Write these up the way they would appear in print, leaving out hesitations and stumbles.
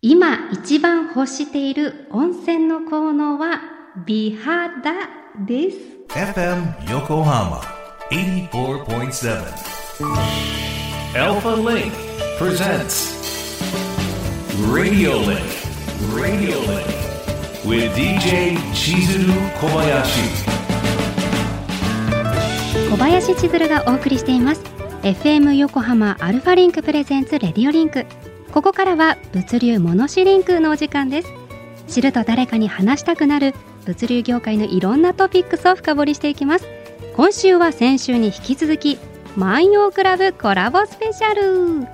今一番欲している温泉の効能は美肌です。 FM 横浜 84.7 Alpha Link presents Radio Link Radio Link with DJ Chizuru Kobayashi。 小林千鶴がお送りしています。 FM 横浜アルファリンクプレゼンツレディオリンク。ここからは物流モノシリンクのお時間です。知ると誰かに話したくなる物流業界のいろんなトピックスを深掘りしていきます。今週は先週に引き続き万葉倶楽部コラボスペシャル。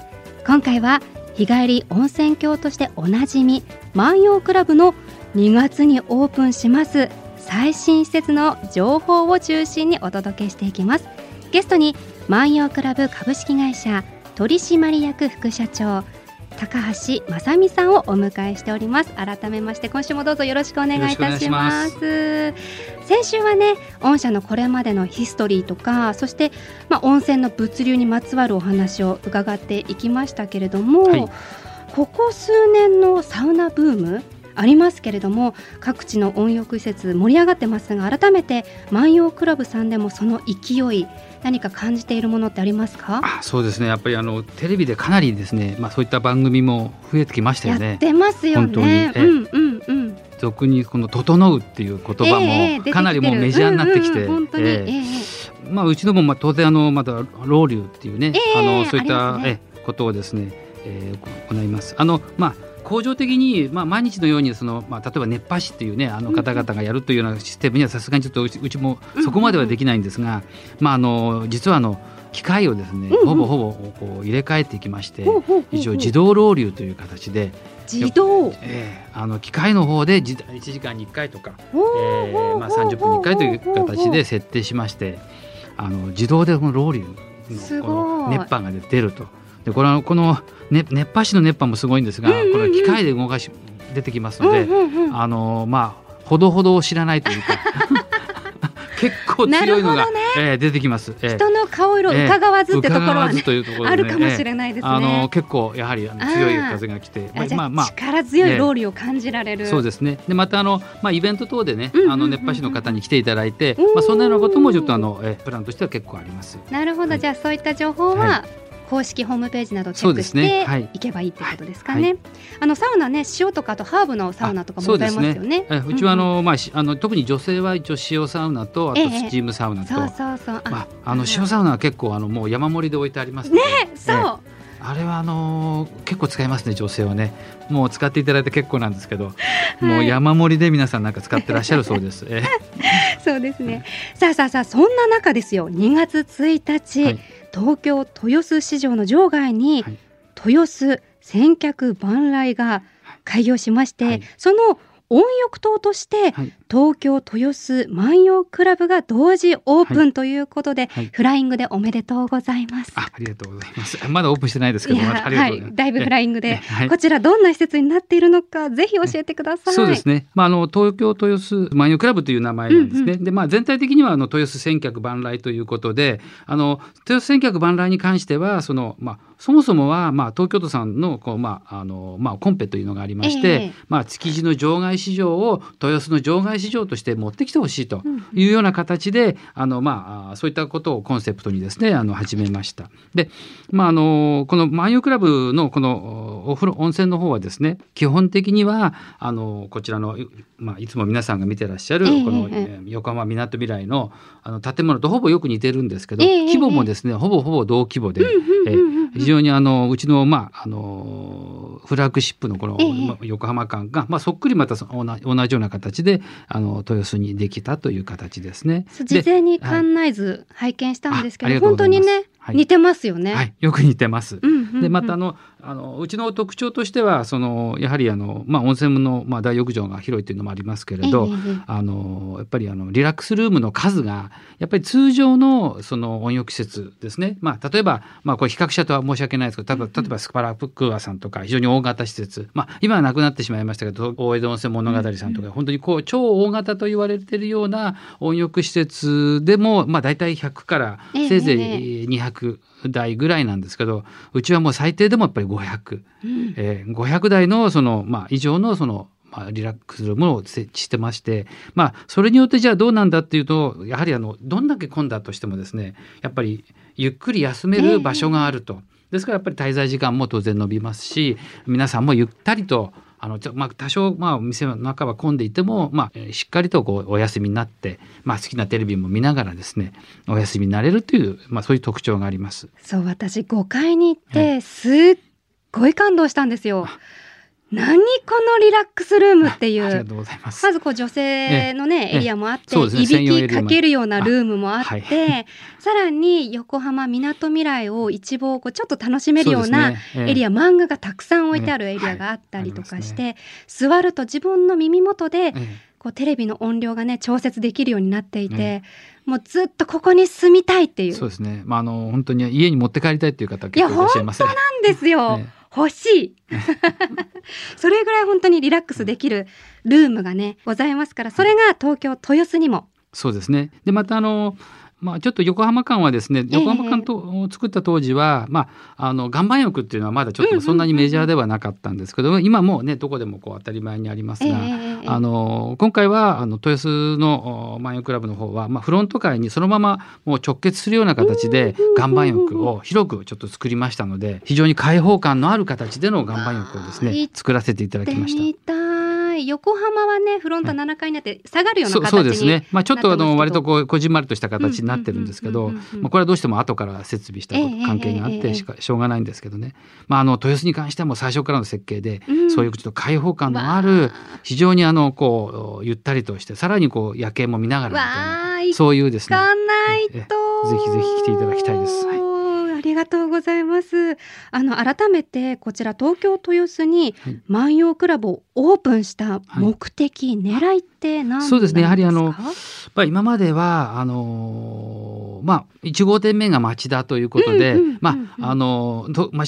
今回は日帰り温泉郷としておなじみ万葉倶楽部の2月にオープンします最新施設の情報を中心にお届けしていきます。ゲストに万葉倶楽部株式会社取締役副社長高橋雅美さんをお迎えしております。改めまして今週もどうぞよろしくお願いいたします。先週はね、御社のこれまでのヒストリーとか、そして、温泉の物流にまつわるお話を伺っていきましたけれども、はい、ここ数年のサウナブームありますけれども、各地の温浴施設盛り上がってますが、改めて万葉倶楽部さんでもその勢い何か感じているものってありますか？そうですね、やっぱりテレビでかなりですね、そういった番組も増えてきましたよね。やってますよね、本当に、俗にこの整うっていう言葉もかなりもうメジャーになってきて、うちのも当然また老流っていうね、そういった、ことをですね、行います。恒常的に、毎日のように例えば熱波師っていうね、方々がやるというようなシステムにはさすがにちょっとうちもそこまではできないんですが、実は機械をですね、ほぼこう入れ替えていきまして、一応自動ロウリュウという形で自動、機械の方で1時間に1回とか、30分に1回という形で設定しまして、自動でこのロウリュウの熱波が出ると。でこの熱波師の熱波もすごいんですが、これ機械で出てきますので、ほどほどを知らないというか結構強いのが、出てきます、人の顔色を疑わずってところは、ね、あるかもしれないですね。結構やはり強い風が来て、力強いローリーを感じられる、そうですね。でまたイベント等でね、熱波師の方に来ていただいて、そんなようなこともちょっとプランとしては結構あります。なるほど、はい、じゃあそういった情報は、公式ホームページなどチェックしていけばいいということですかね。サウナね、塩とかあとハーブのサウナとかもございますよね。うちは特に女性は一応塩サウナとあとスチームサウナと、塩サウナは結構もう山盛りで置いてありますので、あれは結構使いますね、女性はね。もう使っていただいて結構なんですけど、もう山盛りで皆さんなんか使ってらっしゃるそうですそうですね。さあそんな中ですよ、2月1日、東京豊洲市場の場外に豊洲千客万来が開業しまして、その温浴棟として東京豊洲万葉倶楽部が同時オープンということで、フライングでおめでとうございます。ありがとうございます。まだオープンしてないですけど、だいぶフライングで、こちらどんな施設になっているのかぜひ教えてください。そうですね、東京豊洲万葉倶楽部という名前なんですね。で、全体的には豊洲千客万来ということで、豊洲千客万来に関してはそもそもは、東京都さんのコンペというのがありまして、築地の場外市場を豊洲の場外市場として持ってきてほしいというような形で、そういったことをコンセプトにですね、始めました。で、この万葉倶楽部のこのお風呂温泉の方はですね、基本的にはこちらの、いつも皆さんが見てらっしゃるこの、横浜みなとみらいの、建物とほぼよく似てるんですけど、規模もですねほぼ同規模で、非常にうちの、フラッグシップのこの横浜間が、そっくりまた同じような形で豊洲にできたという形ですね。事前に館内図拝見したんですけど、本当にね、似てますよね。よく似てます。でまたうちの特徴としてはやはり温泉の、大浴場が広いというのもありますけれど、やっぱりリラックスルームの数がやっぱり通常の温浴施設ですね、例えば、これ比較者とは申し訳ないですけど、例えばスパラプクアさんとか非常に大型施設、今はなくなってしまいましたけど大江戸温泉物語さんとか、本当にこう超大型と言われているような温浴施設でもだいたい100からせいぜい200台ぐらいなんですけど、うちはもう最低でもやっぱり500、500台のその、以上のそのリラックスルームを設置してまして、それによってじゃあどうなんだっていうと、やはりどんだけ混んだとしてもですね、やっぱりゆっくり休める場所があると、ですからやっぱり滞在時間も当然伸びますし、皆さんもゆったりと多少店の中は混んでいても、しっかりとこうお休みになって、好きなテレビも見ながらですねお休みになれるという、そういう特徴があります。そう、私5階に行ってすっごい感動したんですよ。何このリラックスルームっていう。ありがとうございます。まずこう女性の、エリアもあって、いびきかけるようなルームもあって、さらに横浜みなとみらいを一望こうちょっと楽しめるようなエリア、漫画がたくさん置いてあるエリアがあったりとかして、座ると自分の耳元で、こうテレビの音量がね調節できるようになっていて、もうずっとここに住みたいっていう。そうですね、本当に家に持って帰りたいっていう方結構いらっしゃいます。いや本当なんですよ、欲しいそれぐらい本当にリラックスできるルームがねございますから、それが東京豊洲にも。そうですね。でまたちょっと横浜間はですね、横浜間を作った当時は、岩盤浴っていうのはまだちょっとそんなにメジャーではなかったんですけど、今もうねどこでもこう当たり前にありますが、今回は豊洲の万葉クラブの方は、フロント階にそのままもう直結するような形で岩盤浴を広くちょっと作りましたので、非常に開放感のある形での岩盤浴をですね作らせていただきました。横浜はねフロント7階になって下がるような形になってますけど、そうですね、ちょっと割とこうこじんまりとした形になってるんですけど、これはどうしても後から設備した関係があってしょうがないんですけどね、豊洲に関してはもう最初からの設計で、そういうちょっと開放感のある非常にこうゆったりとして、さらにこう夜景も見ながらみたいな、そういうですね、ぜひぜひ来ていただきたいです。ありがとうございます。改めてこちら東京豊洲に万葉クラブをオープンした目的、狙いって何なんですか？そうですね、やはり今までは1号店目が町田ということで、町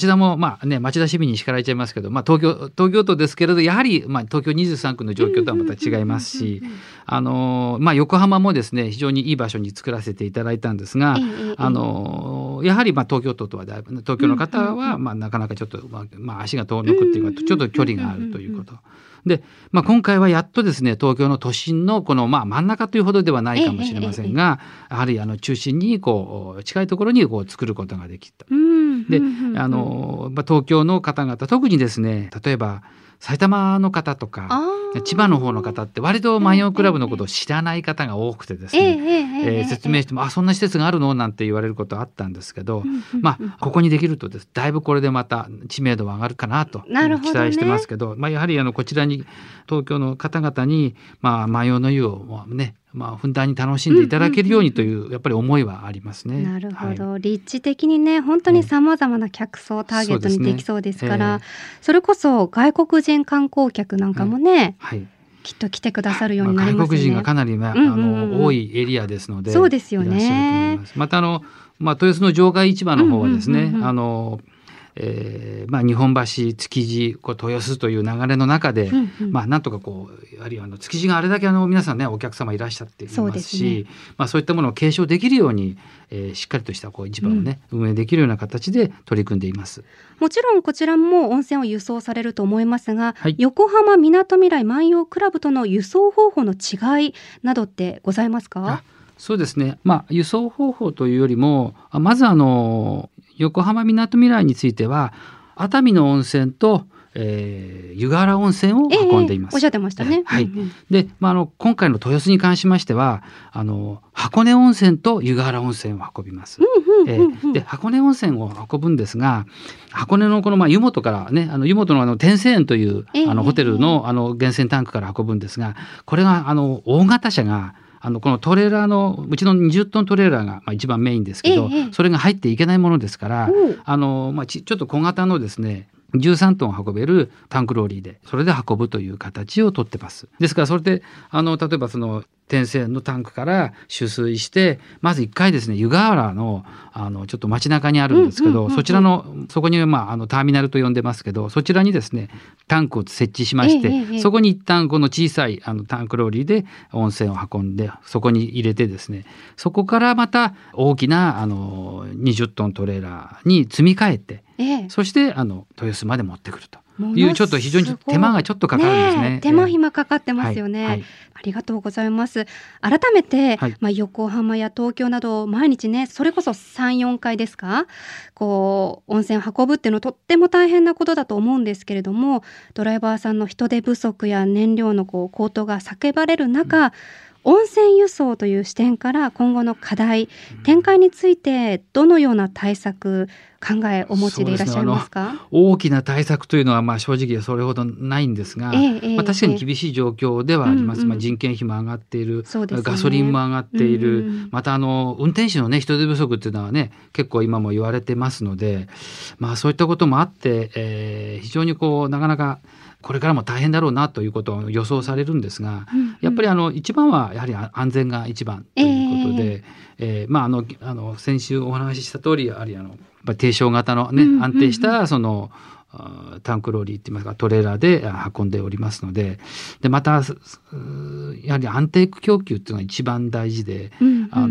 田も、町田市民に叱られちゃいますけど、東京都ですけれど、やはり、東京23区の状況とはまた違いますし、横浜もですね非常にいい場所に作らせていただいたんですが、やはり東京都とはだいぶ、東京の方はなかなかちょっと足が遠のくっていうか、ちょっと距離があるということで、今回はやっとですね東京の都心のこの真ん中というほどではないかもしれませんが、やはり中心にこう近いところにこう作ることができた。で東京の方々、特にですね例えば埼玉の方とか千葉の方の方って割と万葉クラブのことを知らない方が多くてですね、説明しても「あ、そんな施設があるの?」なんて言われることあったんですけど、ここにできるとです、だいぶこれでまた知名度は上がるかなと期待してますけど、やはりこちらに東京の方々に万葉の湯をねふんだんに楽しんでいただけるようにというやっぱり思いはありますね。なるほど、立地的にね本当にさまざまな客層をターゲットにできそうですから、それこそ外国人観光客なんかもね、きっと来てくださるようになりますね。外国人がかなり多いエリアですので。そうですよね。また豊洲の場外市場の方はですね、日本橋、築地、豊洲という流れの中で、なんとかこうあるいは築地があれだけ皆さんねお客様いらっしゃっていますし、そういったものを継承できるように、しっかりとしたこう市場をね、運営できるような形で取り組んでいます。もちろんこちらも温泉を輸送されると思いますが、横浜みなとみらい万葉クラブとの輸送方法の違いなどってございますか？そうですね、輸送方法というよりもまず横浜みなとみらいについては熱海の温泉と、湯河原温泉を運んでいます。おっしゃってましたね。で、今回の豊洲に関しましては箱根温泉と湯河原温泉を運びます。で、箱根温泉を運ぶんですが、箱根のこの湯本からね、湯本の天成園というホテルの源泉タンクから運ぶんですが、これが大型車がこのトレーラーのうちの20トントレーラーが一番メインですけど、それが入っていけないものですから、ちょっと小型のですね13トン運べるタンクローリーでそれで運ぶという形をとってます。ですからそれで例えば天然のタンクから取水して、まず一回ですね、湯河原の、ちょっと街中にあるんですけど、そちらの、そこに、ターミナルと呼んでますけど、そちらにですね、タンクを設置しまして、そこに一旦この小さいタンクローリーで温泉を運んで、そこに入れてですね、そこからまた大きな、20トントレーラーに積み替えて、そして、豊洲まで持ってくると。いうちょっと非常に手間がちょっとかかるんですね。手間暇かかってますよね。ありがとうございます。改めて、横浜や東京など毎日ね、それこそ 3,4 回ですか、こう温泉運ぶっていうのとっても大変なことだと思うんですけれども、ドライバーさんの人手不足や燃料の高騰が叫ばれる中、温泉輸送という視点から今後の課題、展開についてどのような対策、考えお持ちでいらっしゃいますか？大きな対策というのは正直それほどないんですが、確かに厳しい状況ではあります。人件費も上がっている、ガソリンも上がっている、また運転手の、人手不足というのはね、結構今も言われてますので、そういったこともあって、非常になかなかこれからも大変だろうなということを予想されるんですが、やっぱり一番はやはり安全が一番ということで、先週お話しした通り、やはり低床型のね、安定したそのタンクローリーって言いますか、トレーラーで運んでおりますので、またやはり安定供給っていうのが一番大事で、そ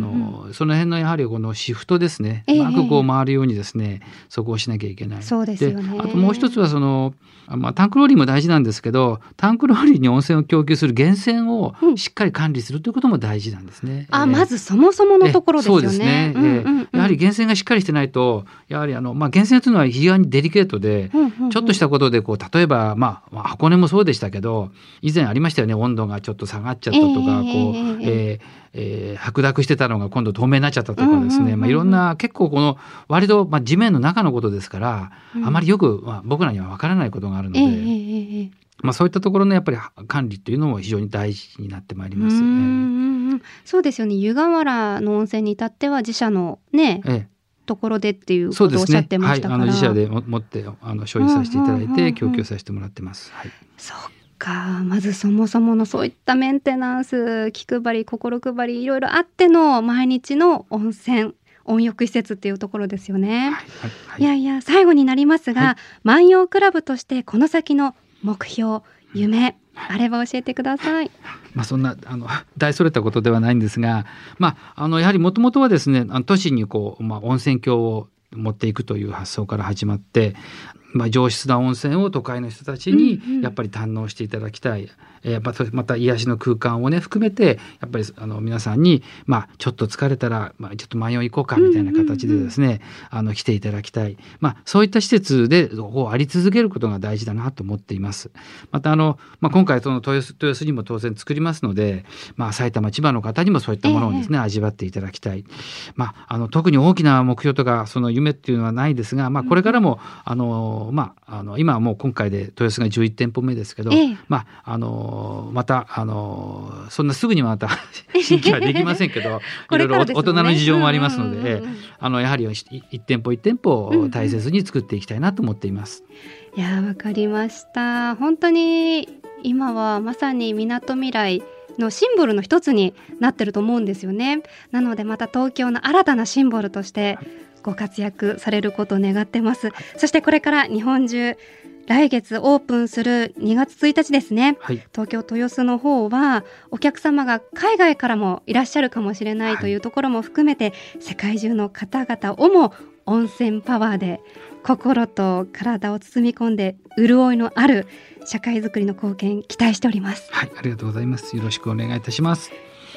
の辺のやはりこのシフトですね、うまく回るようにですね、そこをしなきゃいけない。そうですよね。で、あともう一つはタンクローリーも大事なんですけど、タンクローリーに温泉を供給する源泉をしっかり管理するということも大事なんですね。まずそもそものところですよね。そうですね。やはり源泉がしっかりしてないと、やはり源泉というのは非常にデリケートで、ちょっとしたことで例えば、箱根もそうでしたけど、以前ありましたよね、温度がちょっと下がっちゃったとか、白濁してたのが今度透明になっちゃったとかですね、いろんな結構割と地面の中のことですから、あまりよく僕らには分からないことがあるので、そういったところのやっぱり管理というのも非常に大事になってまいりますよね。そうですよね。湯河原の温泉に至っては自社のね、ところでっていうことをおっしゃってましたから、自社で持って所有させていただいて供給させてもらってます。そっか、まずそもそものそういったメンテナンス、気配り、心配り、いろいろあっての毎日の温泉、温浴施設っていうところですよね。最後になりますが、万葉クラブとしてこの先の目標、夢、あれば教えてください。そんな大それたことではないんですが、やはりもともとはですね、都市に温泉郷を持っていくという発想から始まって、上質な温泉を都会の人たちにやっぱり堪能していただきたい、また癒しの空間をね含めて、やっぱり皆さんに、ちょっと疲れたら、ちょっと万葉行こうかみたいな形でですね、来ていただきたい、そういった施設であり続けることが大事だなと思っています。また今回豊洲にも当然作りますので、埼玉千葉の方にもそういったものをですね、味わっていただきたい。特に大きな目標とかその夢っていうのはないですが、これからも今はもう今回で豊洲が11店舗目ですけど、またそんなすぐにまた新規はできませんけど、いろいろ大人の事情もありますので、やはり一店舗一店舗を大切に作っていきたいなと思っています。いや、わかりました。本当に今はまさにみなとみらいのシンボルの一つになってると思うんですよね。なのでまた東京の新たなシンボルとしてご活躍されることを願ってます。そしてこれから日本中、来月オープンする2月1日ですね、東京豊洲の方はお客様が海外からもいらっしゃるかもしれないというところも含めて、世界中の方々をも温泉パワーで心と体を包み込んで潤いのある社会づくりの貢献期待しております。ありがとうございます。よろしくお願いいたします。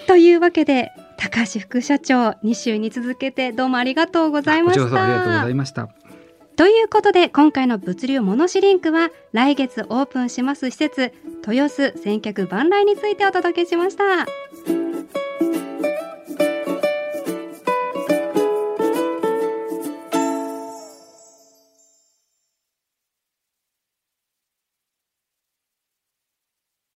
というわけで高橋副社長、2週に続けてどうもありがとうございました。こちらこそありがとうございました。ということで今回の物流モノシリンクは、来月オープンします施設、豊洲千客万来についてお届けしました。